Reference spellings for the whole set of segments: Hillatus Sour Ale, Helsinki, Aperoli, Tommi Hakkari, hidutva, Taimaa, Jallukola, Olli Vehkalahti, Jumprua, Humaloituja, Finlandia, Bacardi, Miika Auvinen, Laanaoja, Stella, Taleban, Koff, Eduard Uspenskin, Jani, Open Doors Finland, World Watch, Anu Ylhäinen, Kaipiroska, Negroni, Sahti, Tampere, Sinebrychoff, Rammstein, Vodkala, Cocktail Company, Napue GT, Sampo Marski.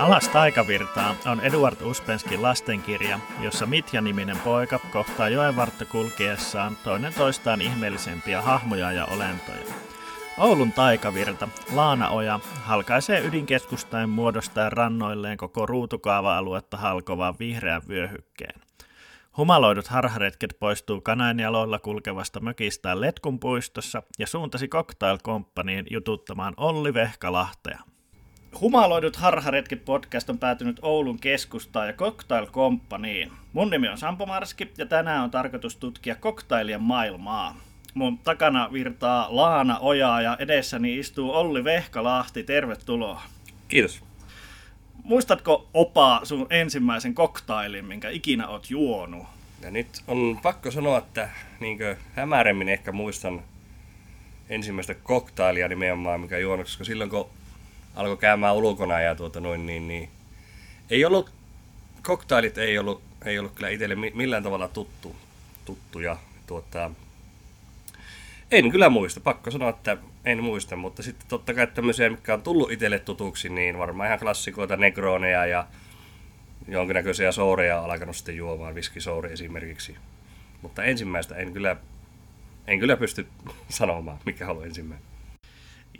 Alas taikavirtaa on Eduard Uspenskin lastenkirja, jossa Mitja-niminen poika kohtaa joenvartta kulkiessaan toinen toistaan ihmeellisempiä hahmoja ja olentoja. Oulun taikavirta, Laanaoja, halkaisee ydinkeskustain muodostaen rannoilleen koko ruutukaava-aluetta halkovaan vihreän vyöhykkeen. Humaloidut harharetket poistuu kanainjaloilla kulkevasta mökistään Letkun puistossa ja suuntasi Cocktail Companyin jututtamaan Olli Vehkalahtea. Humaloidut harharetket podcast on päätynyt Oulun keskustaan ja Cocktail Companyin. Mun nimi on Sampo Marski ja tänään on tarkoitus tutkia koktailien maailmaa. Mun takana virtaa Laanaojaa ja edessäni istuu Olli Vehkalahti. Tervetuloa. Kiitos. Muistatko opaa sun ensimmäisen koktailin, minkä ikinä oot juonut? Ja nyt on pakko sanoa, että niinkö hämäremmin ehkä muistan ensimmäistä koktailia nimenomaan, mikä juonut, koska silloin kun alkoi käymään ulkona ja koktailit ei ollut kyllä itselle millään tavalla tuttuja. En kyllä muista, pakko sanoa, että en muista, mutta sitten totta kai tämmöisiä, mitkä on tullut itselle tutuksi, niin varmaan ihan klassikoita, Negroneja ja jonkinnäköisiä soureja on alkanut sitten juomaan, viskisouri esimerkiksi. Mutta ensimmäistä en kyllä pysty sanomaan, mikä on ensimmäinen.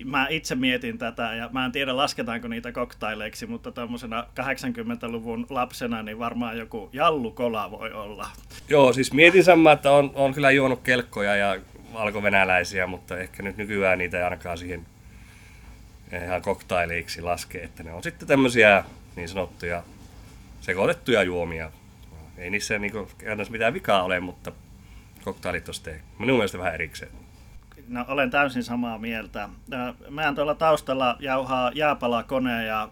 Mä itse mietin tätä ja mä en tiedä lasketaanko niitä koktaileiksi, mutta tämmöisenä 80-luvun lapsena niin varmaan joku jallukola voi olla. Joo, siis mietin samaa, että on kyllä juonut kelkkoja ja valkovenäläisiä, mutta ehkä nyt nykyään niitä ei ainakaan siihen ihan koktailiksi laske, että ne on sitten tämmöisiä niin sanottuja sekoitettuja juomia. Ei niissä niinku mitään vikaa ole, mutta koktailit on sitten minun mielestä vähän erikseen. No, olen täysin samaa mieltä. Mehän tuolla taustalla jauhaa jääpalakoneen ja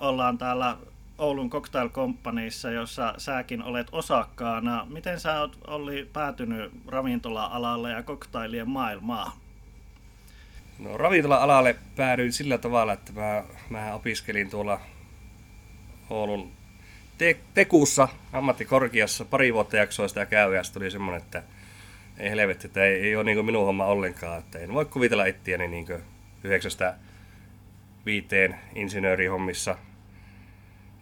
ollaan täällä Oulun Cocktail Companyissa, jossa säkin olet osakkaana. Miten sä oot, Olli, päätynyt ravintola-alalle ja koktailien maailmaan? No, ravintola-alalle päädyin sillä tavalla, että mä opiskelin tuolla Oulun Tekussa ammattikorkeassa pari vuotta jaksoa sitä käy ja tuli semmoinen, että ei helvetti, että ei ole niin kuin minun homma ollenkaan. Että en voi kuvitella itseäni niin 9-5 insinöörihommissa.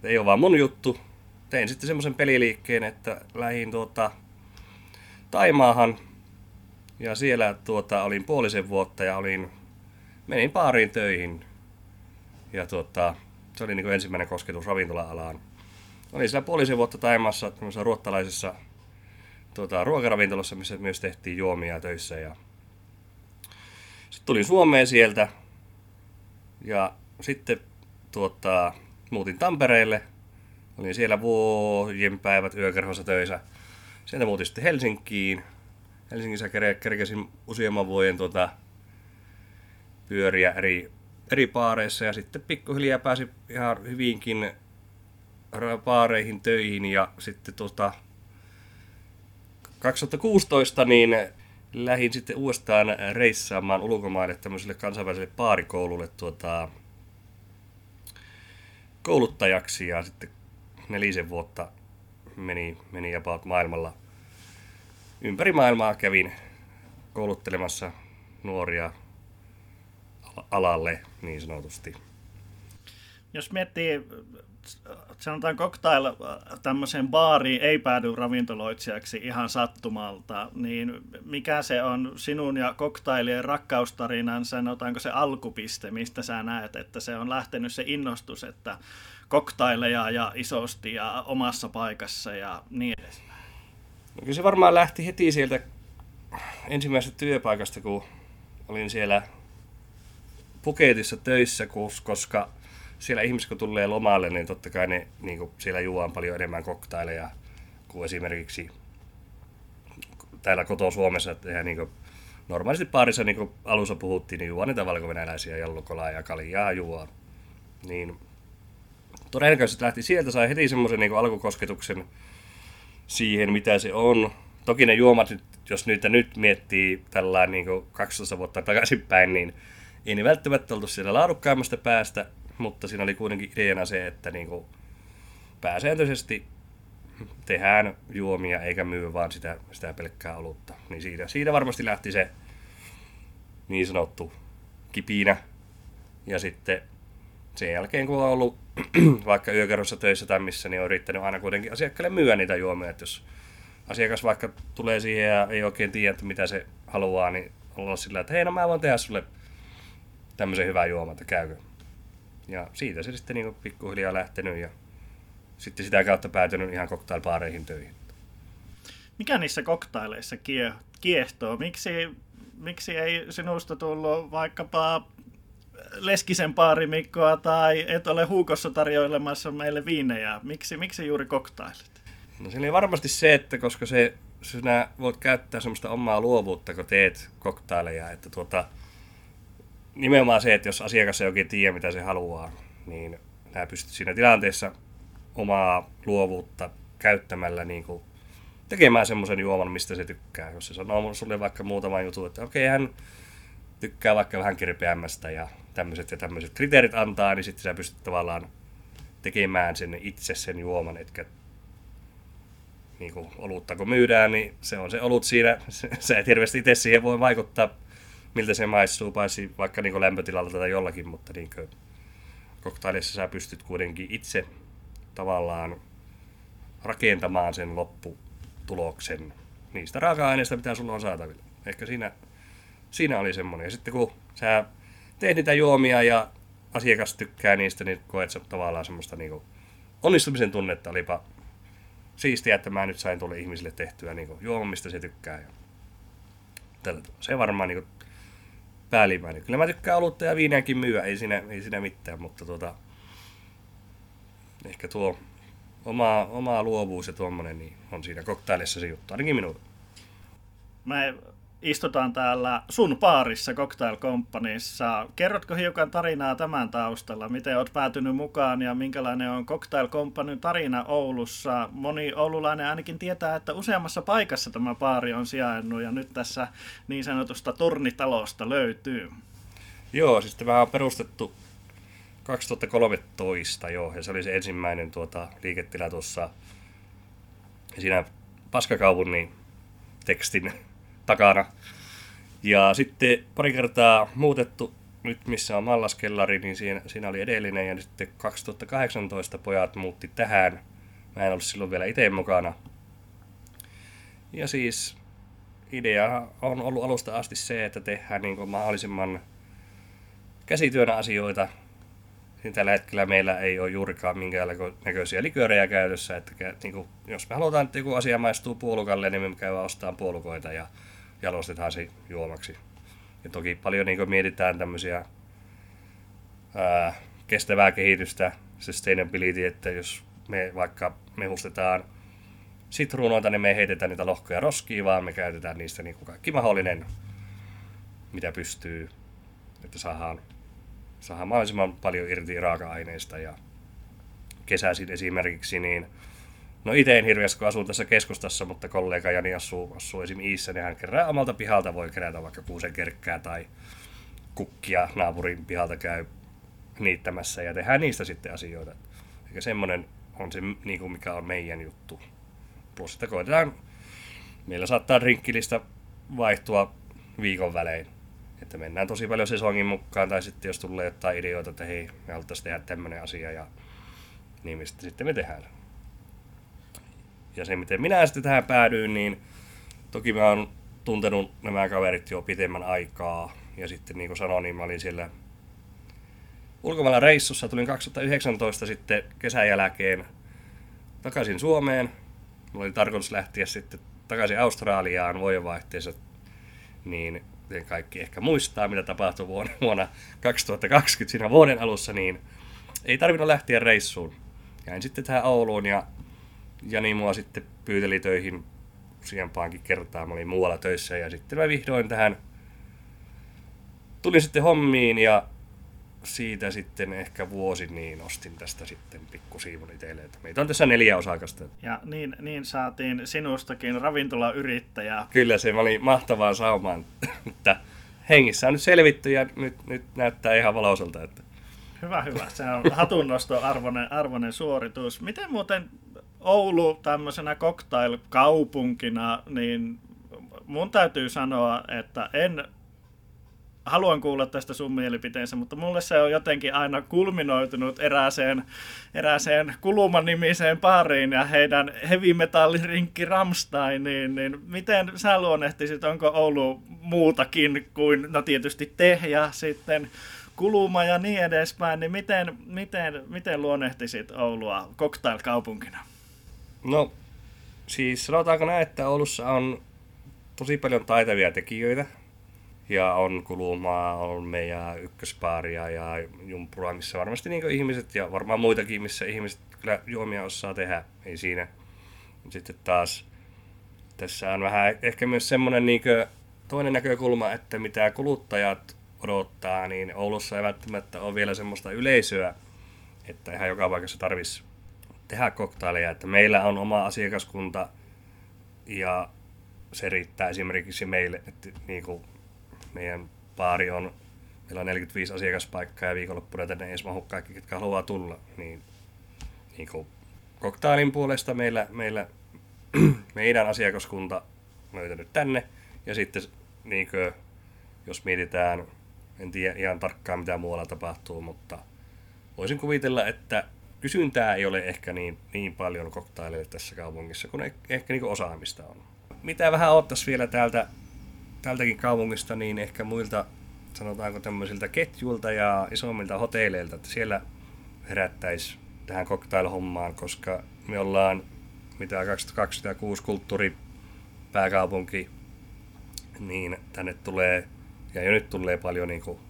Ei ole vaan mun juttu. Tein sitten semmoisen peliliikkeen, että lähdin Taimaahan ja siellä olin puolisen vuotta ja menin baariin töihin. Ja se oli niin kuin ensimmäinen kosketus ravintola-alaan. Olin siellä puolisen vuotta Taimaassa tämmöisessä ruottalaisessa ruokaravintolassa, missä myös tehtiin juomia töissä. Ja sitten tulin Suomeen sieltä ja sitten muutin Tampereelle, olin siellä vuoden päivät yökerhossa töissä. Sieltä muutin sitten Helsinkiin. Helsingissä kerkesin useamman vuoden pyöriä eri baareissa ja sitten pikkuhiljaa pääsin ihan hyvinkin baareihin töihin. Ja sitten 2016 niin lähdin sitten uudestaan reissaamaan ulkomaille tämmöiselle kansainväliselle baarikoululle kouluttajaksi ja sitten 4 vuotta meni about maailmalla. Ympäri maailmaa kävin kouluttelemassa nuoria alalle niin sanotusti. Jos miettii, sanotaan cocktail tämmöiseen baariin ei päädy ravintoloitsijaksi ihan sattumalta, niin mikä se on sinun ja cocktailien rakkaustarinan, sanotaanko se alkupiste, mistä sä näet, että se on lähtenyt se innostus, että cocktaileja ja isosti ja omassa paikassa ja niin edespäin? No, kyllä se varmaan lähti heti sieltä ensimmäisestä työpaikasta, kun olin siellä Puketissa töissä, koska siellä ihmiset, kun tulee lomalle, niin totta kai ne niin siellä juodaan paljon enemmän koktaileja kuin esimerkiksi täällä koto-Suomessa. Että niin normaalisti baarissa, niin kuin alussa puhuttiin, niin juodaan niitä valkovenäläisiä jallukolaa ja kaljaa juodaan. Niin todennäköisesti lähti sieltä, sai heti semmoisen niin alkukosketuksen siihen, mitä se on. Toki ne juomat, jos niitä nyt miettii tällainen niin 12 vuotta takaisinpäin, niin ei ne välttämättä oltu siellä laadukkaimmasta päästä. Mutta siinä oli kuitenkin ideana se, että niinku pääsääntöisesti tehdään juomia eikä myy vaan sitä pelkkää olutta. Niin siitä varmasti lähti se niin sanottu kipinä. Ja sitten sen jälkeen, kun on ollut vaikka yökerrossa töissä tai missä, niin on yrittänyt aina kuitenkin asiakkaille myyä niitä juomia. Että jos asiakas vaikka tulee siihen ja ei oikein tiedä, mitä se haluaa, niin ollaan sillä, että hei, no mä voin tehdä sulle tämmöisen hyvän juoman, että käykö. Ja siitä se sitten niin pikkuhiljaa lähtenyt ja sitten sitä kautta päätynyt ihan cocktailbaareihin töihin. Mikä niissä koktaileissa kiehtoo? Miksi ei sinusta tullut vaikkapa Leskisen baarimikkoa tai et ole Huukossa tarjoilemassa meille viinejä? Miksi juuri koktailit? No se oli varmasti se, että koska sinä voit käyttää semmoista omaa luovuutta, kun teet koktaileja. Että nimenomaan se, että jos asiakas ei oikein tiedä, mitä se haluaa, niin nämä pystyt siinä tilanteessa omaa luovuutta käyttämällä niin kuin tekemään semmoisen juoman, mistä se tykkää. Jos se sanoo sulle vaikka muutama jutun, että okei, hän tykkää vaikka vähän kirpeämmästä ja tämmöiset kriteerit antaa, niin sitten sä pystyt tavallaan tekemään sen itse sen juoman, etkä niin kuin olutta kun myydään, niin se on se olut siinä. Sä et hirveästi itse siihen voi vaikuttaa, miltä se maistuu, paitsi vaikka niin kuin lämpötilalla tai jollakin, mutta niin kuin koktailissa sä pystyt kuitenkin itse tavallaan rakentamaan sen lopputuloksen niistä raaka-aineista, mitä sulla on saatavilla. Ehkä siinä oli semmoinen. Ja sitten kun sä teet niitä juomia ja asiakas tykkää niistä, niin koet sä tavallaan semmoista niin kuin onnistumisen tunnetta. Olipa siistiä, että mä nyt sain tuolle ihmisille tehtyä niin kuin juoman, mistä se tykkää. Se varmaan niin kuin päällimmäinen. Kyllä mä tykkään olutta ja viineäkin myyä, ei siinä mitään, mutta ehkä tuo oma luovuus ja tuommoinen niin on siinä koktailissa se juttu, ainakin minulle. Me istutaan täällä sun baarissa Cocktail Companyssa. Kerrotko hiukan tarinaa tämän taustalla? Miten oot päätynyt mukaan ja minkälainen on Cocktail Companyn tarina Oulussa? Moni oululainen ainakin tietää, että useammassa paikassa tämä baari on sijainnut ja nyt tässä niin sanotusta tornitalosta löytyy. Joo, siis tämä on perustettu 2013 jo, ja se oli se ensimmäinen liiketila tuossa siinä Paskakaupungin tekstin takana. Ja sitten pari kertaa muutettu, nyt missä on mallaskellari, niin siinä oli edellinen, ja sitten 2018 pojat muutti tähän. Mä en ollut silloin vielä itse mukana. Ja siis idea on ollut alusta asti se, että tehdään niin kuin mahdollisimman käsityönä asioita. Tällä hetkellä meillä ei ole juurikaan minkäänlaisia liköörejä käytössä, että niin kuin, jos me halutaan, että joku asia maistuu puolukalle, niin me käydään ostamaan puolukoita ja jalostetaan se juomaksi. Ja toki paljon niin kuin mietitään tämmöisiä kestävää kehitystä, sustainability, että jos me vaikka mehustetaan sitruunoita, niin me ei heitetä niitä lohkoja roskiin, vaan me käytetään niistä niin kuin kaikki mahdollinen, mitä pystyy, että saadaan mahdollisimman paljon irti raaka-aineista. Ja kesäisin esimerkiksi, niin no itse en hirveästi, kun asun tässä keskustassa, mutta kollega Jani asuu esimerkiksi Iissä, niin hän kerää omalta pihalta, voi kerätä vaikka kuusenkerkkää tai kukkia, naapurin pihalta käy niittämässä ja tehdään niistä sitten asioita. Eli semmoinen on se, niin kuin mikä on meidän juttu. Plus, että koitetaan, meillä saattaa drinkkilista vaihtua viikon välein. Että mennään tosi paljon sesongin mukaan, tai sitten jos tulee jotain ideoita, että hei, me haluttaisiin tehdä tämmöinen asia, ja niin mistä sitten me tehdään. Ja se, miten minä sitten tähän päädyin, niin toki mä oon tuntenut nämä kaverit jo pitemmän aikaa, ja sitten niin kuin sanoin, niin mä olin siellä ulkomailla reissussa, tulin 2019 sitten kesän jälkeen takaisin Suomeen. Mulla oli tarkoitus lähteä sitten takaisin Australiaan vuodenvaihteessa, niin kaikki ehkä muistaa, mitä tapahtui vuonna 2020 siinä vuoden alussa, niin ei tarvinnut lähteä reissuun. Jäin sitten tähän Ouluun ja Jani mua sitten pyyteli töihin useampaankin kertaan. Mä olin muualla töissä ja sitten mä vihdoin tähän tulin sitten hommiin ja siitä sitten ehkä vuosi niin ostin tästä sitten pikkusiivun itselle. Meitä on tässä 4 osakasta. Ja niin saatiin sinustakin ravintolayrittäjää. Kyllä se oli mahtavaa saumaan, että hengissä on nyt selvitty ja nyt näyttää ihan valoiselta. Että. Hyvä. Se on hatunnoston arvoinen suoritus. Miten muuten Oulu tämmöisenä cocktail-kaupunkina, niin mun täytyy sanoa, että en haluan kuulla tästä sun mielipiteensä, mutta mulle se on jotenkin aina kulminoitunut erääseen Kuluma-nimiseen baariin ja heidän heavy metal-rinkki Rammsteiniin, niin miten sä luonnehtisit, onko Oulu muutakin kuin, no tietysti te ja sitten Kuluma ja niin edespäin, niin miten luonnehtisit Oulua cocktail-kaupunkina? No siis sanotaanko näin, että Oulussa on tosi paljon taitavia tekijöitä. Ja on Kulumaa, on meidän ykköspaaria ja Jumprua, missä varmasti niin ihmiset ja varmaan muitakin, missä ihmiset kyllä juomia osaa tehdä, ei siinä. Sitten taas tässä on vähän ehkä myös semmoinen niin toinen näkökulma, että mitä kuluttajat odottaa, niin Oulussa ei välttämättä ole vielä semmoista yleisöä, että ihan joka paikassa tarvitsisi tehdä koktaileja. Että meillä on oma asiakaskunta ja se riittää esimerkiksi meille, että niin kuin meidän baari on, meillä on 45 asiakaspaikkaa ja viikonloppuna tänne ei edes mahu kaikki, ketkä haluaa tulla. Niin kuin koktailin puolesta meidän asiakaskunta löytänyt tänne. Ja sitten niin kuin, jos mietitään, en tiedä ihan tarkkaan mitä muualla tapahtuu, mutta voisin kuvitella, että kysyntää ei ole ehkä niin paljon koktaileille tässä kaupungissa, kun ehkä niin kuin osaamista on. Mitä vähän ottaisi vielä tältäkin kaupungista, niin ehkä muilta, sanotaanko tämmöisiltä ketjuilta ja isommilta hotelleilta, että siellä herättäisi tähän cocktail-hommaan, koska me ollaan mitä 2026 kulttuuripääkaupunki, niin tänne tulee, ja jo nyt tulee paljon niinku,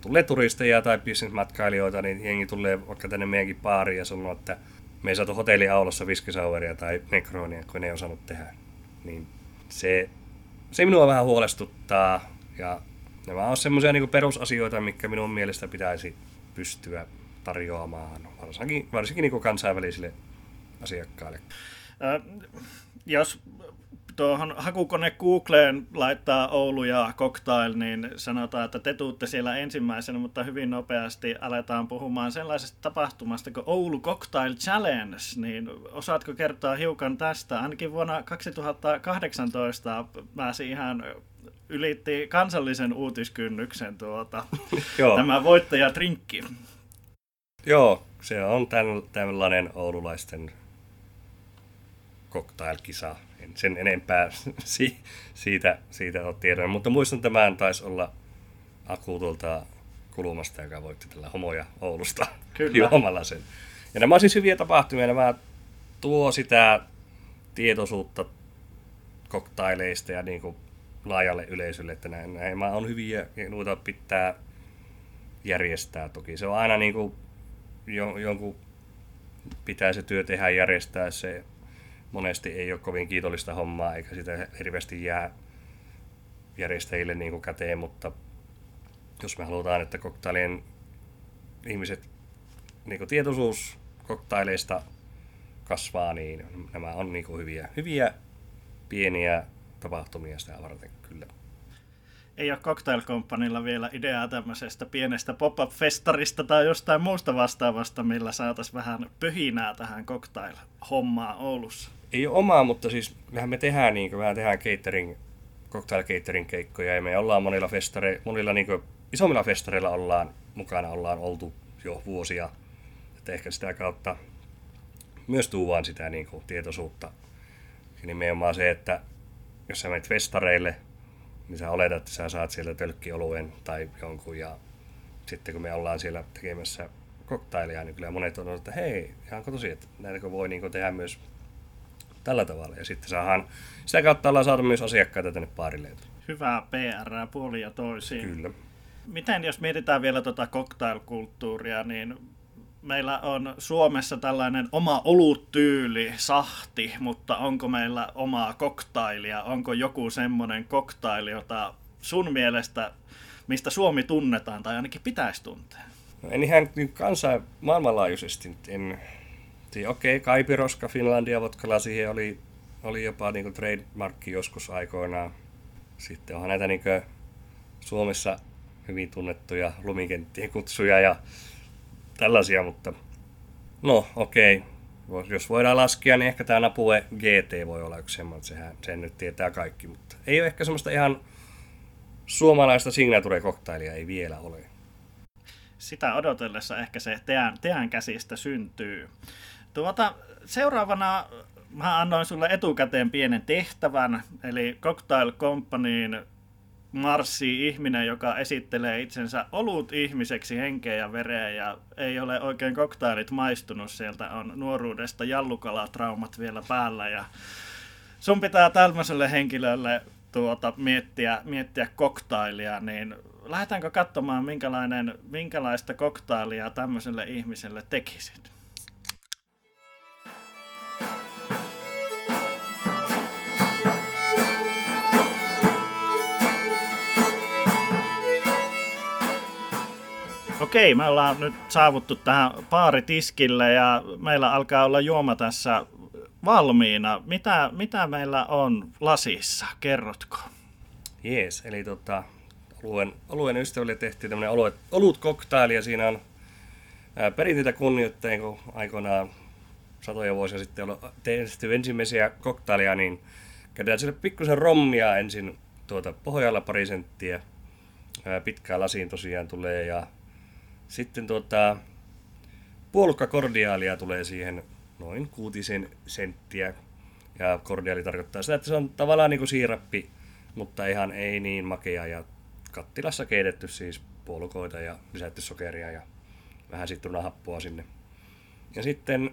tulee turisteja tai businessmatkailijoita, niin jengi tulee vaikka tänne meidänkin baariin ja sanoo, että me ei saatu hotelliaulossa whiskysauveria tai negronia, kun ne ei osannut tehdä. Niin se minua vähän huolestuttaa, ja nämä on semmoisia niin kuin perusasioita, mitkä minun mielestä pitäisi pystyä tarjoamaan, varsinkin niin kuin kansainvälisille asiakkaille. Jos tuohon hakukone Googleen laittaa Oulu ja cocktail, niin sanotaan, että te tuutte siellä ensimmäisenä, mutta hyvin nopeasti aletaan puhumaan sellaisesta tapahtumasta kuin Oulu Cocktail Challenge, niin osaatko kertoa hiukan tästä? Ainakin vuonna 2018 pääsi ihan ylitti kansallisen uutiskynnyksen tämä voittajatrinkki. Joo, se on tällainen oululaisten cocktail-kisa. En sen enempää siitä ole tiedon, mutta muistan tämän taisi olla Aku tuolta Kulumasta, joka voitti tällä homoja Oulusta juomalla sen. Ja nämä on siis hyviä tapahtumia, nämä tuo sitä tietoisuutta koktaileista ja niin kuin laajalle yleisölle, että nämä on hyviä ja noita pitää järjestää toki. Se on aina niin kuin jonkun pitää se työ tehdä, järjestää se. Monesti ei ole kovin kiitollista hommaa, eikä sitä hirveästi jää järjestäjille niin kuin käteen, mutta jos me halutaan, että koktailien ihmiset, niin kuin tietoisuus koktaileista kasvaa, niin nämä on niin kuin hyviä pieniä tapahtumia sitä varten kyllä. Ei ole Cocktail Companylla vielä ideaa tämmöisestä pienestä pop-up-festarista tai jostain muusta vastaavasta, millä saataisiin vähän pöhinää tähän cocktail-hommaan Oulussa? Ei ole omaa, mutta siis me tehdään, niin kuin, tehdään cocktail-catering-keikkoja ja me ollaan monilla niin kuin, isommilla festareilla ollaan mukana, ollaan oltu jo vuosia. Että ehkä sitä kautta myös tuuvaan sitä niin kuin, tietoisuutta. Ja nimenomaan se, että jos sä menet festareille, niin sä oletat, että sä saat sieltä tölkkioluen tai jonkun, ja sitten kun me ollaan siellä tekemässä koktaileja, niin kyllä monet on ollut, että hei, ihan tosi, että näitäkö voi niin kuin tehdä myös tällä tavalla, ja sitten saadaan, sitä kautta ollaan saatu myös asiakkaita tänne baarille. Hyvää PR puolin ja toisiin. Kyllä. Miten jos mietitään vielä tuota cocktail-kulttuuria, niin meillä on Suomessa tällainen oma oluttyyli, sahti, mutta onko meillä omaa koktailia? Onko joku semmoinen koktaili, jota sun mielestä, mistä Suomi tunnetaan tai ainakin pitäisi tuntea? No en ihan maailmanlaajuisesti. Okei, kaipiroska, Finlandia, vodkala, siihen oli jopa niin kuin trademarkki joskus aikoinaan. Sitten onhan näitä niin kuin Suomessa hyvin tunnettuja lumikenttien kutsuja ja tällaisia, mutta no okei, jos voidaan laskea, niin ehkä tämä Napue GT voi olla yksi semmoinen, sehän sen nyt tietää kaikki, mutta ei ole ehkä semmoista ihan suomalaista signature-koktailia ei vielä ole. Sitä odotellessa ehkä se tean käsistä syntyy. Seuraavana mä annoin sulle etukäteen pienen tehtävän, eli Cocktail Companyin marssii ihminen, joka esittelee itsensä olut-ihmiseksi henkeä ja vereä, ja ei ole oikein koktailit maistunut, sieltä on nuoruudesta jallukalatraumat vielä päällä, ja sun pitää tämmöiselle henkilölle miettiä koktailia, niin lähdetäänkö katsomaan, minkälaista koktailia tämmöiselle ihmiselle tekisit? Okei, me ollaan nyt saavuttu tähän baaritiskille ja meillä alkaa olla juoma tässä valmiina. Mitä meillä on lasissa? Kerrotko? Jees, eli oluen ystäville tehtiin tämmöinen olutkoktaili ja siinä on perinteitä kunnioittain, kun aikoinaan satoja vuosia sitten tehty ensimmäisiä koktailia, niin käydään sille pikkusen rommia ensin pohjalla 2 senttiä. Pitkään lasiin tosiaan tulee ja sitten puolukka kordiaalia tulee siihen noin 6 senttiä. Ja kordiaali tarkoittaa sitä, että se on tavallaan niin kuin siirappi, mutta ihan ei niin makea. Ja kattilassa keitetty siis puolukoita ja lisätty sokeria ja vähän sitruunahappoa sinne. Ja sitten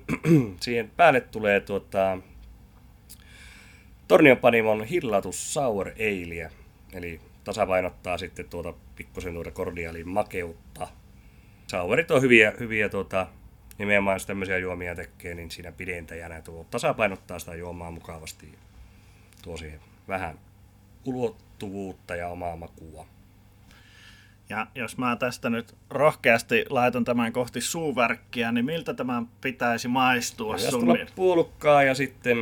siihen päälle tulee Tornionpanimon Hillatus Sour Alea. Eli tasapainottaa sitten pikkusen kordiaalin makeutta. Sauerit on hyviä nimenomaan jos tämmöisiä juomia tekee, niin siinä pidentäjänä tasapainottaa sitä juomaa mukavasti. Tuo siihen vähän ulottuvuutta ja omaa makua. Ja jos mä tästä nyt rohkeasti laitan tämän kohti suuverkkiä, niin miltä tämän pitäisi maistua sulle? Puolukkaa ja sitten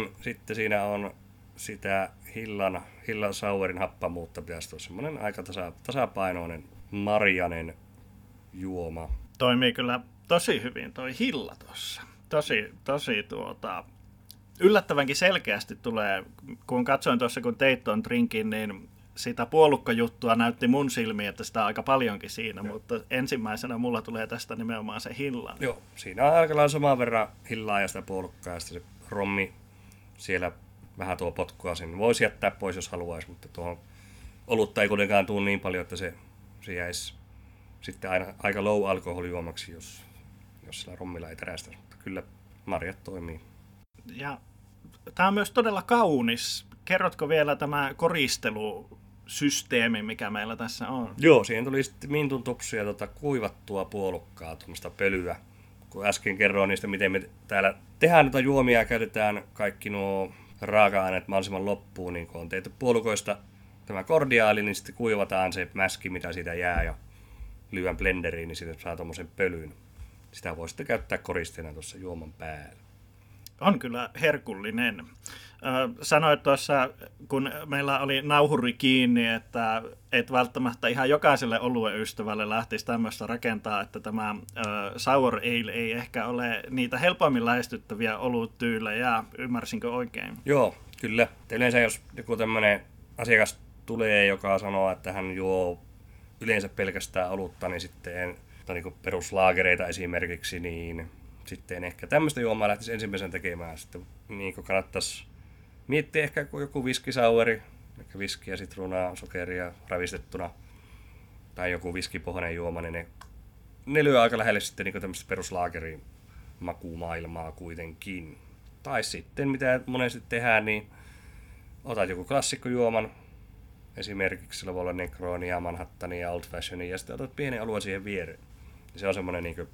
siinä on sitä hillan sauerin happamuutta, pitäisi tuoda semmoinen aika tasapainoinen marjainen juoma. Toimii kyllä tosi hyvin toi hilla tossa. Tosi yllättävänkin selkeästi tulee, kun katsoin tuossa kun teit ton drinkin, niin sitä puolukkajuttua näytti mun silmiin, että sitä on aika paljonkin siinä, joo. Mutta ensimmäisenä mulla tulee tästä nimenomaan se hillan. Joo, siinä on aika lailla saman verran hillaa ja sitä puolukkaa ja sitten se rommi siellä vähän tuo potkua sinne. Voisi jättää pois jos haluaisi, mutta tuohon olutta ei kuitenkaan tule niin paljon, että se jäisi sitten aina aika low alkoholijuomaksi, jos sillä rommilla ei terästä, mutta kyllä marjat toimii. Ja tämä on myös todella kaunis. Kerrotko vielä tämä koristelusysteemi, mikä meillä tässä on? Joo, siihen tuli sitten mintun tupsuja kuivattua puolukkaa, tuommoista pölyä. Kun äsken kerroin niistä, miten me täällä tehdään noita juomia ja käytetään kaikki nuo raaka-aineet mahdollisimman loppuun, niin kun on tehty puolukoista tämä kordiaali, niin sitten kuivataan se mäski, mitä siitä jää ja lyön blenderiin, niin siitä saa tuommoisen pölyn. Sitä voi sitten käyttää koristeena tuossa juoman päällä. On kyllä herkullinen. Sanoit tuossa, kun meillä oli nauhuri kiinni, että et välttämättä ihan jokaiselle oluen ystävälle lähtisi tämmöistä rakentaa, että tämä sour ale ei ehkä ole niitä helpommin lähestyttäviä oluttyylejä. Ymmärsinkö oikein? Joo, kyllä. Yleensä jos joku tämmöinen asiakas tulee, joka sanoo, että hän juo yleensä pelkästään olutta, niin sitten niin peruslaagereita esimerkiksi, niin sitten ehkä tämmöistä juomaa lähtisi ensimmäisen tekemään. Sitten niin kannattaisi miettiä ehkä joku viskisaueri, ehkä viskiä, sitruunaa, sokeria ravistettuna tai joku viskipohjainen juoma, niin ne lyö aika lähelle sitten niin tämmöistä peruslaagerin makumaailmaa kuitenkin. Tai sitten mitä monesti tehdään, niin otat joku klassikkojuoman, esimerkiksi sillä voi olla Negronia, Manhattania, Old Fashionia ja sitten otat pienen alueen siihen viereen. Se on semmoinen niin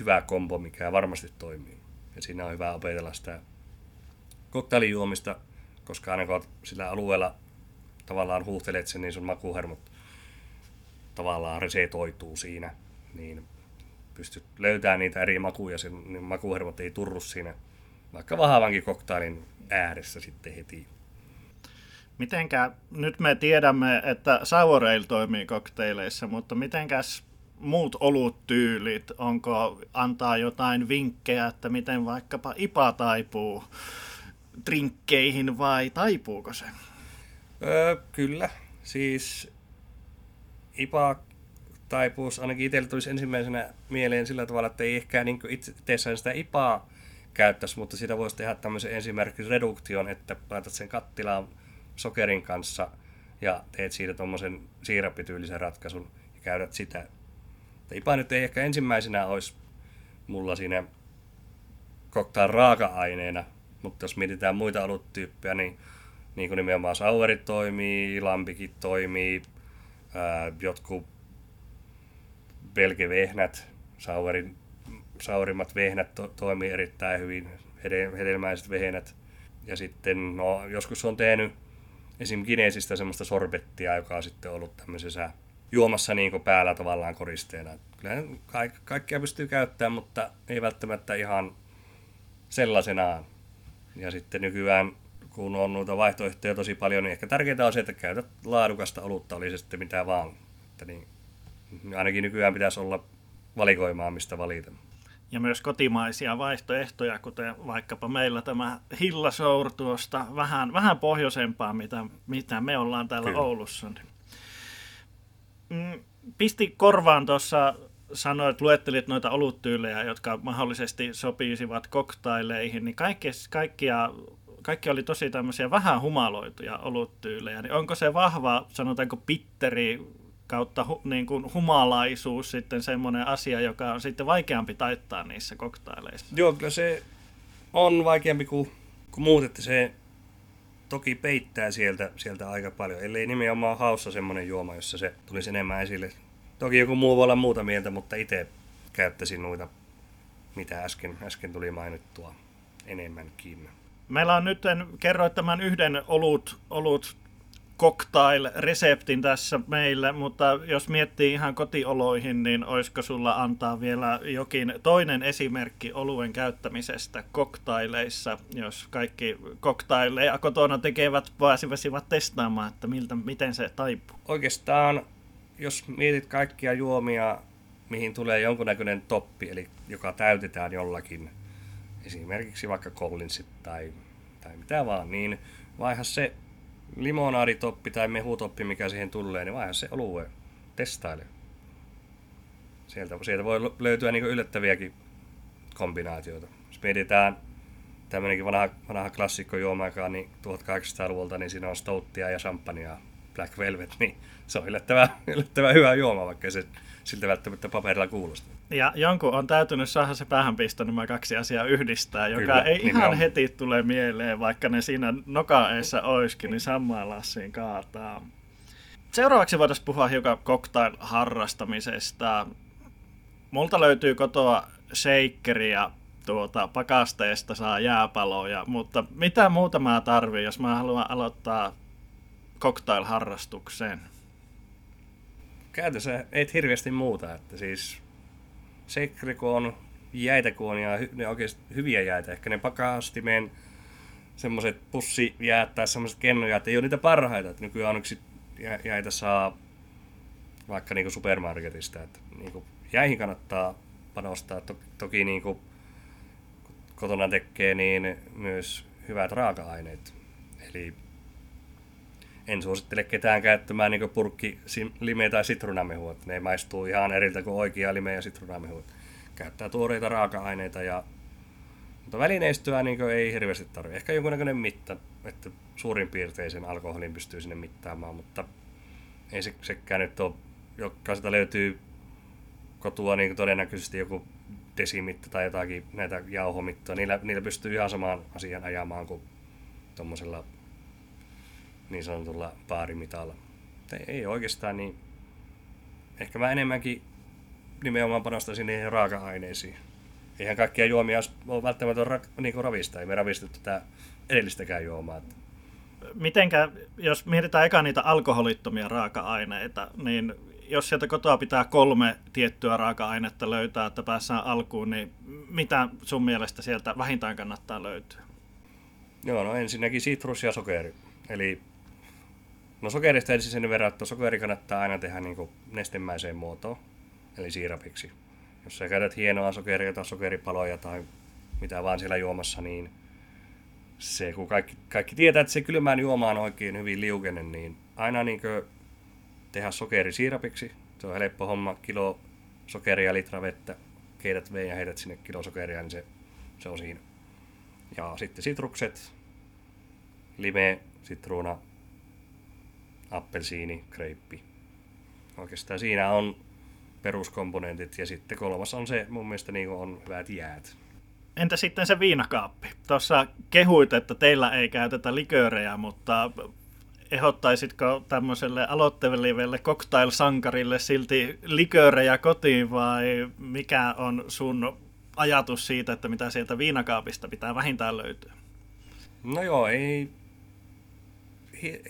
hyvä kombo, mikä varmasti toimii. Ja siinä on hyvä opetella sitä koktailijuomista, koska aina kun olet sillä alueella tavallaan huuhtelet sen, niin sun makuhermot tavallaan resetoituu siinä. Niin pystyt löytämään niitä eri makuja, niin makuhermot ei turru siinä vaikka vahvankin koktailin ääressä sitten heti. Mitenkä, nyt me tiedämme, että sour ale toimii kokteileissa, mutta mitenkäs muut oluttyylit, onko antaa jotain vinkkejä, että miten vaikkapa IPA taipuu drinkkeihin vai taipuuko se? Kyllä, siis IPA taipuus ainakin itselle tulisi ensimmäisenä mieleen sillä tavalla, että ei ehkä niin itseessään sitä IPAa käyttäisi, mutta siitä voisi tehdä tämmöisen ensimmäisen reduktion, että laitat sen kattilaan sokerin kanssa ja teet siitä tuommoisen siirappityylisen ratkaisun ja käydät sitä. IPA nyt ei ehkä ensimmäisenä olisi mulla siinä koktaan raaka-aineena, mutta jos mietitään muita oluttyyppejä, niin kuin nimenomaan sauerit toimii, lampikit toimii, jotkut pelkevehnät, saurimmat vehnät toimii erittäin hyvin, hedelmäiset vehnät. Ja sitten joskus on tehnyt esim. Kineesistä semmoista sorbettia, joka on sitten ollut tämmöisessä juomassa niin kuin päällä tavallaan koristeena. Kyllä kaikkea pystyy käyttämään, mutta ei välttämättä ihan sellaisenaan. Ja sitten nykyään, kun on noita vaihtoehtoja tosi paljon, niin ehkä tärkeintä on se, että käytät laadukasta olutta, oli se sitten mitä vaan. Että niin, ainakin nykyään pitäisi olla valikoimaa, mistä valita. Ja myös kotimaisia vaihtoehtoja, kuten vaikkapa meillä tämä Hillatus Sour Ale tuosta vähän pohjoisempaa, mitä me ollaan täällä kyllä Oulussa. Pisti korvaan tuossa, sanoit, luettelit noita oluttyylejä, jotka mahdollisesti sopisivat koktaileihin, niin kaikki oli tosi tämmöisiä vähän humaloituja oluttyylejä. Niin onko se vahva, sanotaanko bitteri kautta niin kuin humalaisuus sitten semmoinen asia, joka on sitten vaikeampi taittaa niissä koktaileissa? Joo, kyllä se on vaikeampi kuin muut, että se toki peittää sieltä aika paljon, ellei nimenomaan haussa semmoinen juoma, jossa se tulisi enemmän esille. Toki joku muu voi olla muuta mieltä, mutta itse käyttäisin noita, mitä äsken tuli mainittua, enemmänkin. Meillä on nyt, kerroit tämän yhden olut cocktail-reseptin tässä meillä, mutta jos miettii ihan kotioloihin, niin olisiko sulla antaa vielä jokin toinen esimerkki oluen käyttämisestä koktaileissa, jos kaikki koktaileja kotona tekevät pääsivät testaamaan, että miten se taipuu? Oikeastaan, jos mietit kaikkia juomia, mihin tulee jonkunnäköinen toppi, eli joka täytetään jollakin, esimerkiksi vaikka collinsit tai mitä vaan, niin vaiha se limonaaditoppi tai mehutoppi, mikä siihen tulee, niin vaihan se olue. Testaile. Sieltä voi löytyä niin yllättäviäkin kombinaatioita. Jos mietitään tämmöinenkin vanha klassikkojuomakaa niin 1800-luvulta, niin siinä on stouttia ja champagnea, Black Velvet, niin se on yllättävän hyvä juoma, vaikka se siltä välttämättä paperilla kuulosta. Ja jonkun on täytynyt saada se päähänpisto nämä kaksi asiaa yhdistää, joka kyllä, ei ihan on heti tule mieleen, vaikka ne siinä nokaeessa olisikin, niin samaan lassiin kaataa. Seuraavaksi voitaisiin puhua hiukan cocktail-harrastamisesta. Multa löytyy kotoa shakeria. Pakasteesta saa jääpaloja, mutta mitä muuta mä tarvitsen, jos mä haluan aloittaa cocktail-harrastukseen? Käytössä et hirveästi muuta, että siis sekri kun on, jäitä kun on, ja ne oikeasti hyviä jäitä, ehkä ne pakastimeen semmoiset pussijäät tai semmoiset kennojäät ei ole niitä parhaita, että nykyään onneksi jäitä saa vaikka niinku supermarketista, että niinku jäihin kannattaa panostaa, toki niinku kotona tekee niin myös hyvät raaka-aineet, eli en suosittele ketään käyttämään niin purkki limeä tai sitruunamehua. Ne maistuu ihan eriltä kuin oikea limeä ja sitruunamehua. Käyttää tuoreita raaka-aineita. Mutta välineistöä niin ei hirveästi tarvitse. Ehkä jonkunnäköinen mitta, että suurin piirtein sen alkoholin pystyy sinne mittaamaan. Mutta ei sekään nyt ole. Jokaiselta löytyy kotua niin todennäköisesti joku desimitta tai jotakin näitä jauhomittoja. Niillä pystyy ihan samaan asiaan ajamaan kuin tuommoisella niin sanotulla baarimitalla. Ei oikeastaan niin. Ehkä mä enemmänkin nimenomaan panostaisin niihin raaka-aineisiin. Eihän kaikkia juomia ole välttämättä niin ravista. Ei me ravistu tätä edellistäkään juomaa. Mitenkä, jos mietitään eka niitä alkoholittomia raaka-aineita, niin jos sieltä kotoa pitää 3 tiettyä raaka-ainetta löytää, että päässään alkuun, niin mitä sun mielestä sieltä vähintään kannattaa löytyä? Joo, no ensinnäkin sitrus ja sokeri. Eli sokerista ensin sen verran, että sokeri kannattaa aina tehdä niin nestemäiseen muotoon, eli siirapiksi. Jos sä käytät hienoa sokeria tai sokeripaloja tai mitä vaan siellä juomassa, niin se, kun kaikki tietää, että se kylmään juomaan oikein hyvin liukenen, niin aina niin tehdä sokerisiirapiksi. Se on helppo homma. Kilo sokeria, litra vettä. Keität veen ja heität sinne kilo sokeria, niin se on siinä. Ja sitten sitrukset. Lime, sitruuna, appelsiini, kreippi. Oikeastaan siinä on peruskomponentit. Ja sitten kolmas on se, mun mielestä niin on hyvät jäät. Entä sitten se viinakaappi? Tuossa kehuit, että teillä ei käytetä liköörejä, mutta ehdottaisitko tämmöiselle aloitteleville cocktail-sankarille silti liköörejä kotiin, vai mikä on sun ajatus siitä, että mitä sieltä viinakaapista pitää vähintään löytyä? No joo, ei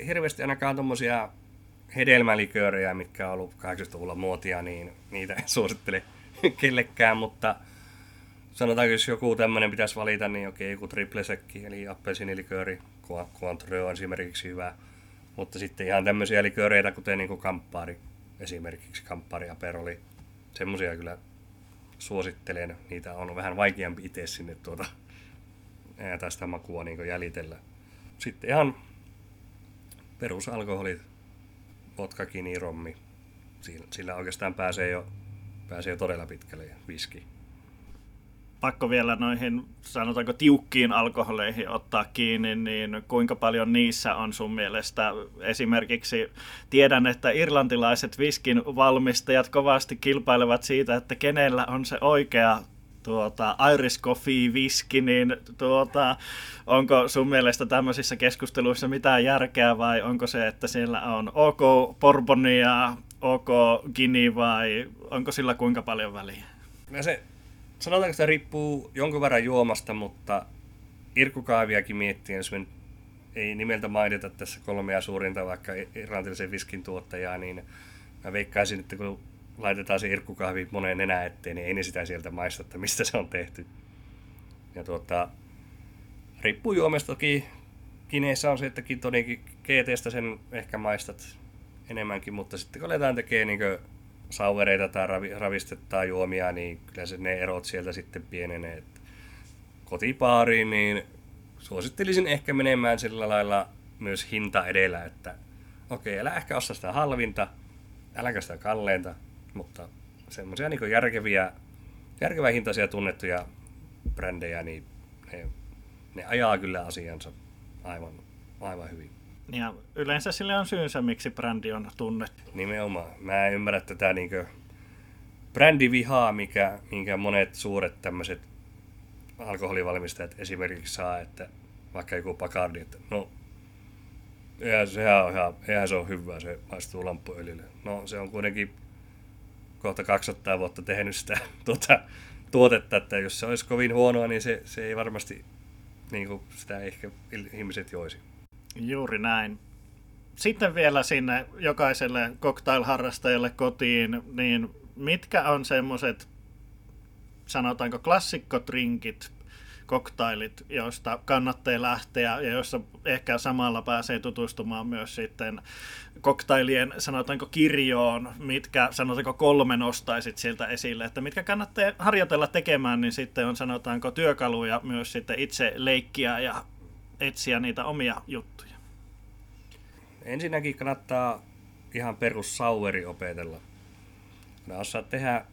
hirveästi ainakaan tommosia hedelmäliköörejä, mitkä on ollut 80-luvulla muotia, niin niitä en suosittele kellekään, mutta sanotaan, jos joku tämmöinen pitäisi valita, niin okei, joku triplesekki, eli appelsiinilikööri, Cointreau on esimerkiksi hyvä. Mutta sitten ihan tämmöisiä likööreitä, kuten niin kuin Campari, esimerkiksi Campari, Aperoli, semmoisia kyllä suosittelen. Niitä on vähän vaikeampi itse sinne tästä makua niin kuin jäljitellä. Sitten ihan perusalkoholit, vodka, gini, rommi, sillä oikeastaan pääsee jo todella pitkälle, ja viski. Pakko vielä noihin, sanotaanko, tiukkiin alkoholeihin ottaa kiinni, niin kuinka paljon niissä on sun mielestä? Esimerkiksi tiedän, että irlantilaiset viskin valmistajat kovasti kilpailevat siitä, että kenellä on se oikea Irish coffee-viski, niin onko sun mielestä tämmöisissä keskusteluissa mitään järkeä, vai onko se, että siellä on OK Bourbonia, OK Gini, vai onko sillä kuinka paljon väliä? Sanotaanko, että riippuu jonkun verran juomasta, mutta irkkukaaviakin miettien, jos me ei nimeltä mainita tässä kolmea suurinta vaikka irlantilaisen viskin tuottajaa, niin mä veikkaisin, että kun laitetaan se irkkukahvi moneen nenään eteen, niin ei ne sitä sieltä maista, että mistä se on tehty. Ja riippuu juomasta. Toki Kineissä on se, että tonikin GT:stä sen ehkä maistat enemmänkin, mutta sitten kun aletaan tekemään niin sauvereita tai ravistettaa juomia, niin kyllä ne erot sieltä sitten pienenee. Et kotipaariin niin suosittelisin ehkä menemään sillä lailla myös hinta edellä, että okei, älä ehkä osta sitä halvinta, äläkä sitä kalleinta, mutta semmoisia niin järkevää hintaisia tunnettuja brändejä, niin ne ajaa kyllä asiansa aivan hyvin. Ja yleensä sille on syynsä, miksi brändi on tunnettu. Nimenomaan. Mä en ymmärrä tätä niinkö brändivihaa, minkä monet suuret tämmöiset alkoholivalmistajat esimerkiksi saa, että vaikka joku Bacardi, että no, eihän se on hyvää, se maistuu lamppuöljylle. No, se on kuitenkin kohta 200 vuotta tehnyt sitä tuotetta, että jos se olisi kovin huonoa, niin se ei varmasti niin sitä ehkä ihmiset joisi. Juuri näin. Sitten vielä sinne jokaiselle cocktail-harrastajalle kotiin, niin mitkä on semmoiset, sanotaanko klassikkotrinkit, cocktailit, joista kannattaa lähteä ja joissa ehkä samalla pääsee tutustumaan myös sitten cocktailien, sanotaanko, kirjoon, mitkä, sanotaanko, 3 nostaisit sieltä esille, että mitkä kannattaa harjoitella tekemään, niin sitten on, sanotaanko, työkaluja myös sitten itse leikkiä ja etsiä niitä omia juttuja. Ensinnäkin kannattaa ihan perussaueri opetella. Nää osaat tehdä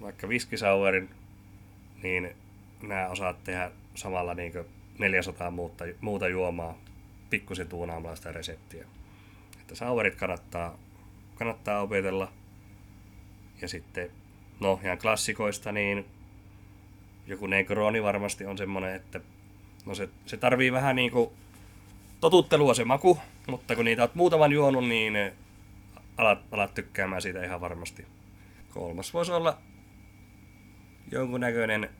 vaikka viskisauerin, niin nää osaat tehdä samalla niin 400 muuta juomaa pikkusen tuunaamalla sitä reseptiä. Että sauerit kannattaa opetella. Ja sitten ihan klassikoista, niin joku Negroni varmasti on semmoinen, että se tarvii vähän niinku totuttelua se maku, mutta kun niitä oot muutaman juonut, niin alat tykkäämään siitä ihan varmasti. Kolmas voisi olla jonkunnäköinen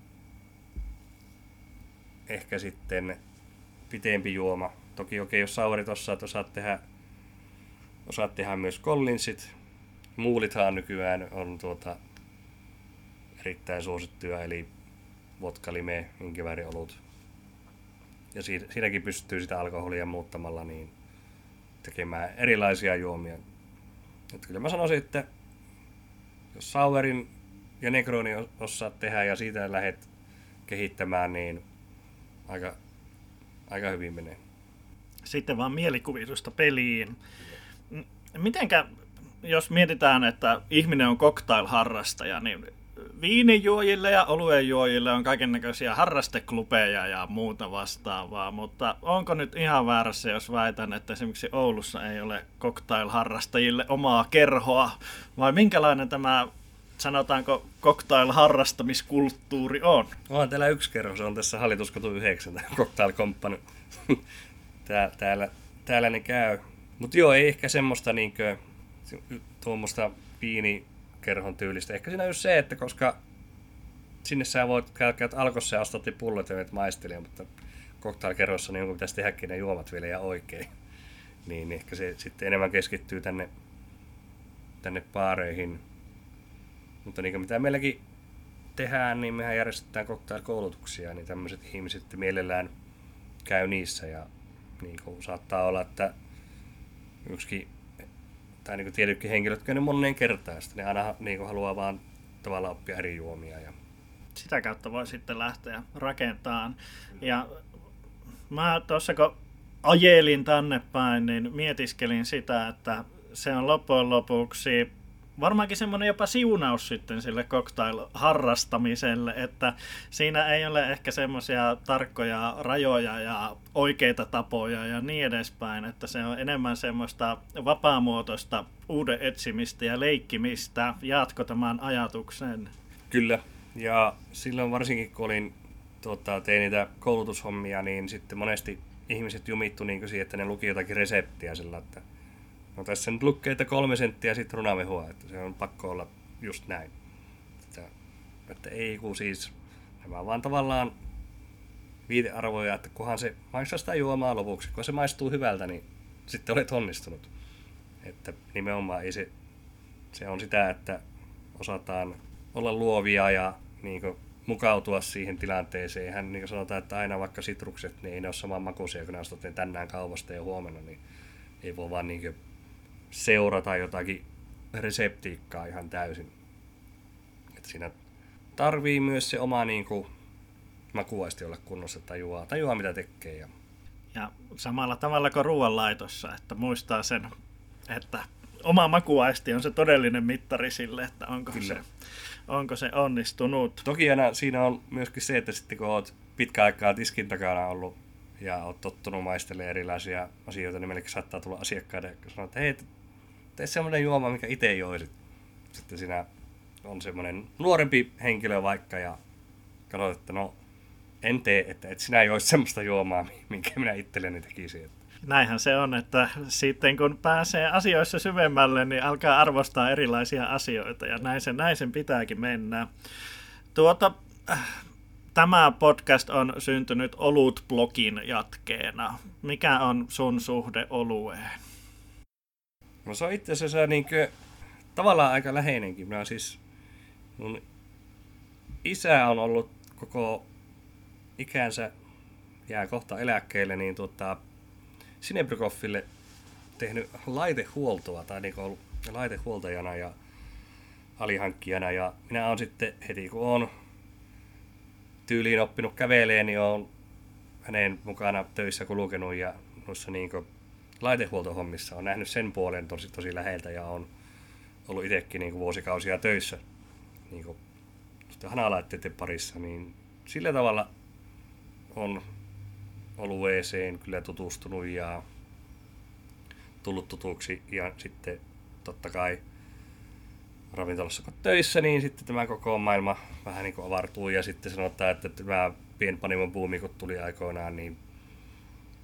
ehkä sitten pitempi juoma. Toki okei, jos saurit osaat tehdä myös collinsit. Muulithan nykyään on erittäin suosittuja, eli vodka, lime, inkiväriolut. Ja siinäkin pystyy sitä alkoholia muuttamalla niin tekemään erilaisia juomia. Et kyllä mä sanoisin, että jos sauerin ja Negroni osaat tehdä ja siitä lähdet kehittämään, niin aika hyvin menee. Sitten vaan mielikuvitusta peliin. mitenkä, jos mietitään, että ihminen on cocktail-harrastaja, niin viinijuojille ja oluenjuojille on kaikennäköisiä harrasteklubeja ja muuta vastaavaa, mutta onko nyt ihan väärässä, jos väitän, että esimerkiksi Oulussa ei ole cocktail-harrastajille omaa kerhoa, vai minkälainen tämä, sanotaanko, cocktail-harrastamiskulttuuri on? Onhan täällä yksi kerho, se on tässä Hallituskatu 9, Cocktail Company. Täällä ne käy. Mutta joo, ei ehkä semmoista niinkö tuommoista viinikerhon tyylistä. Ehkä siinä on just se, että koska sinne sä voit käydä Alkossa ja ostaa pullot ja maistelija, mutta cocktailkerhossa niin pitäisi tehdäkin ne juomat vielä ja oikein. Niin ehkä se sitten enemmän keskittyy tänne baareihin. Mutta niin kuin mitä meilläkin tehdään, niin mehän järjestetään cocktailkoulutuksia, niin tämmöiset ihmiset mielellään käy niissä ja niin kuin saattaa olla, että yksikin tai niin kuin tietytkin henkilöt käynyt moneen kertaan, sitten ne aina niin kuin haluaa vaan tavallaan oppia eri juomia. Ja sitä kautta voi sitten lähteä rakentamaan. Ja mä tuossa kun ajelin tänne päin, niin mietiskelin sitä, että se on loppujen lopuksi varmaankin semmoinen jopa siunaus sitten sille cocktail-harrastamiselle, että siinä ei ole ehkä semmoisia tarkkoja rajoja ja oikeita tapoja ja niin edespäin, että se on enemmän semmoista vapaamuotoista uuden etsimistä ja leikkimistä. Jaatko tämän ajatuksen? Kyllä, ja silloin varsinkin kun tein niitä koulutushommia, niin sitten monesti ihmiset jumittu niin siihen, että ne luki jotakin reseptiä sillä, että no tässä nyt lukee, että 3 senttiä sitten runamehua, että se on pakko olla just näin. Että ei kun siis, nämä vaan tavallaan viitearvoja, että kunhan se maistaa sitä juomaa lopuksi, kun se maistuu hyvältä, niin sitten olet onnistunut. Että nimenomaan ei se on sitä, että osataan olla luovia ja niin kuin mukautua siihen tilanteeseen. Eihän niin kuin sanotaan, että aina vaikka sitrukset, niin ei ne ole saman makuisia, kun ne ostat ne tänään kaupasta ja huomenna, niin ei voi vaan niin seurata jotakin reseptiikkaa ihan täysin. Et siinä tarvii myös se oma niin makuaisti olla kunnossa, tajuaa mitä tekee. Ja samalla tavalla kuin ruoanlaitossa, että muistaa sen, että oma makuaisti on se todellinen mittari sille, että onko se onnistunut. Toki aina siinä on myöskin se, että sitten kun olet pitkän aikaa tiskin takana ollut ja olet tottunut maistelemaan erilaisia asioita, niin melkein saattaa tulla asiakkaita, jotka sanoo, että hei, tee semmoinen juoma, mikä itse joisit. Sitten siinä on semmoinen nuorempi henkilö vaikka, ja katsot, että no, en tee, että et sinä joisi semmoista juomaa, minkä minä itselleni tekisin. Näinhän se on, että sitten kun pääsee asioissa syvemmälle, niin alkaa arvostaa erilaisia asioita, ja näin sen pitääkin mennä. Tämä podcast on syntynyt Olut-blogin jatkeena. Mikä on sun suhde olueen? No se on itse asiassa tavallaan aika läheinenkin. Minä siis, mun isä on ollut koko ikänsä, jää kohta eläkkeelle, niin Sinebrychoffille tehnyt laitehuoltoa tai ollut laitehuoltajana ja alihankkijana. Ja minä olen sitten heti kun olen tyyliin oppinut käveleen, niin olen hänen mukana töissä kulkenut ja noissa laitehuoltohommissa on nähnyt sen puolen tosi läheltä ja on ollut itsekin vuosikausia töissä hanalaitteiden parissa, niin sillä tavalla on olueeseen kyllä tutustunut ja tullut tutuksi ja sitten totta kai ravintolassa kun töissä, niin sitten tämä koko maailma vähän niin kuin avartuu ja sitten sanotaan, että tämä pienpanimon buumi kun tuli aikoinaan, niin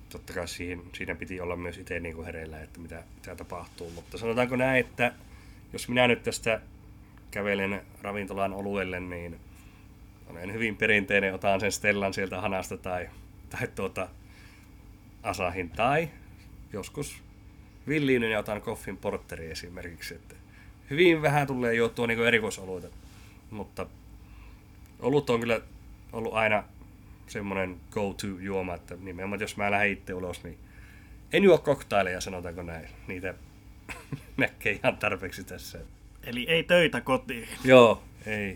totta kai siinä piti olla myös itse niin kuin hereillä, että mitä tapahtuu. Mutta sanotaanko näin, että jos minä nyt tästä kävelen ravintolan oluelle, niin olen hyvin perinteinen, otan sen Stellan sieltä hanasta tai Asahin tai joskus villiinyn ja otan koffin portteri esimerkiksi, että hyvin vähän tulee joutua niin erikoisoluita, mutta olut on kyllä ollut aina semmoinen go-to-juoma, että nimenomaan jos mä lähden itse ulos, niin en juo koktaileja, sanotaanko näin. Niitä näkee ihan tarpeeksi tässä. Eli ei töitä kotiin. Joo,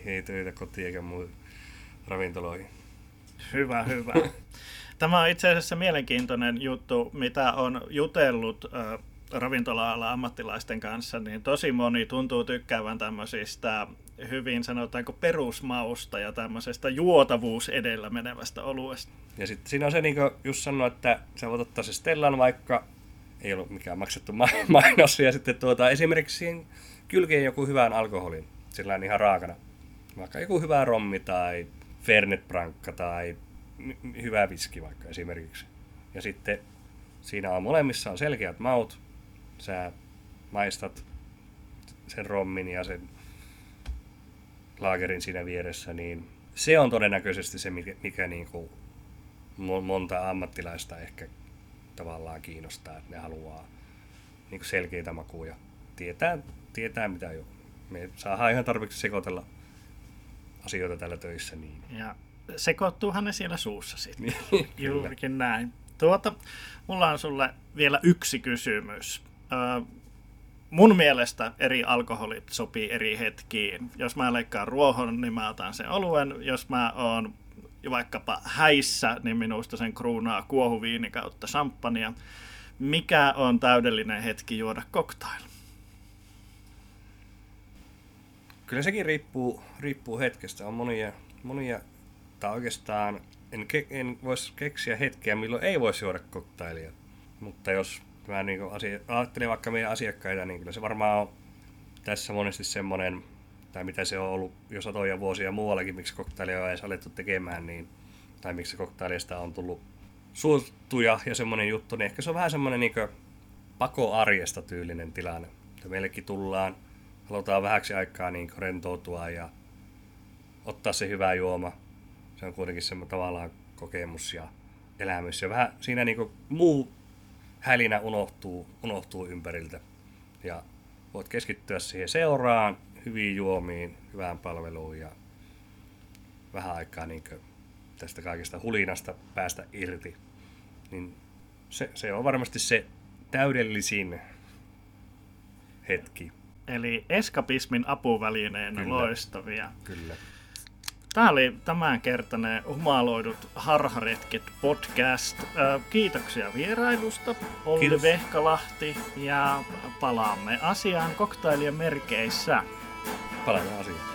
ei töitä kotiin eikä muu ravintoloihin. Hyvä. Tämä on itse asiassa mielenkiintoinen juttu, mitä on jutellut ravintola-alan ammattilaisten kanssa, niin tosi moni tuntuu tykkäävän tämmöisistä hyvin sanotaanko perusmausta ja tämmöisestä juotavuus edellä menevästä oluesta. Ja sitten siinä on se, niin kuin just sanoi, että sä voit ottaa se Stellan, vaikka ei ollut mikään maksettu mainos, ja sitten esimerkiksi kylkeen joku hyvän alkoholin, sillä ihan raakana. Vaikka joku hyvä rommi tai Fernet Branca tai hyvä viski vaikka esimerkiksi. Ja sitten siinä on molemmissa on selkeät maut. Sä maistat sen rommin ja sen laagerin siinä vieressä, niin se on todennäköisesti se, mikä niin kuin monta ammattilaista ehkä tavallaan kiinnostaa, että ne haluaa niin kuin selkeitä makuja. Tietää mitä jo. Me saadaan ihan tarpeeksi sekoitella asioita täällä töissä. Niin. Ja sekoittuuhan ne siellä suussa sitten. Juurikin näin. Mulla on sulle vielä yksi kysymys. Mun mielestä eri alkoholit sopii eri hetkiin. Jos mä leikkaan ruohon, niin mä otan sen oluen. Jos mä oon vaikkapa häissä, niin minusta sen kruunaa kuohuviini kautta samppania. Mikä on täydellinen hetki juoda cocktail? Kyllä sekin riippuu hetkestä. On monia tai oikeastaan en voisi keksiä hetkeä, milloin ei voisi juoda cocktailia. Mutta jos mä niin ajattelen vaikka meidän asiakkaita, niin kyllä se varmaan on tässä monesti semmoinen, tai mitä se on ollut jo satoja vuosia muuallakin, miksi cocktailia on edes alettu tekemään, niin, tai miksi cocktailista on tullut suosittuja ja semmoinen juttu, niin ehkä se on vähän semmoinen niin pakoarjesta tyylinen tilanne. Meillekin tullaan, halutaan vähäksi aikaa niin rentoutua ja ottaa se hyvä juoma. Se on kuitenkin semmoinen tavallaan kokemus ja elämys. Ja vähän siinä niin muu hälinä unohtuu ympäriltä. Ja voit keskittyä siihen seuraan, hyviin juomiin, hyvään palveluun ja vähän aikaa niin tästä kaikesta hulinasta päästä irti. Niin se on varmasti se täydellisin hetki. Eli eskapismin apuvälineenä kyllä, loistavia. Kyllä. Tämä oli tämänkertainen Humaloidut harharetket podcast. Kiitoksia vierailusta, Olli Vehkalahti, ja palaamme asiaan koktailien merkeissä. Palaamme asiaan.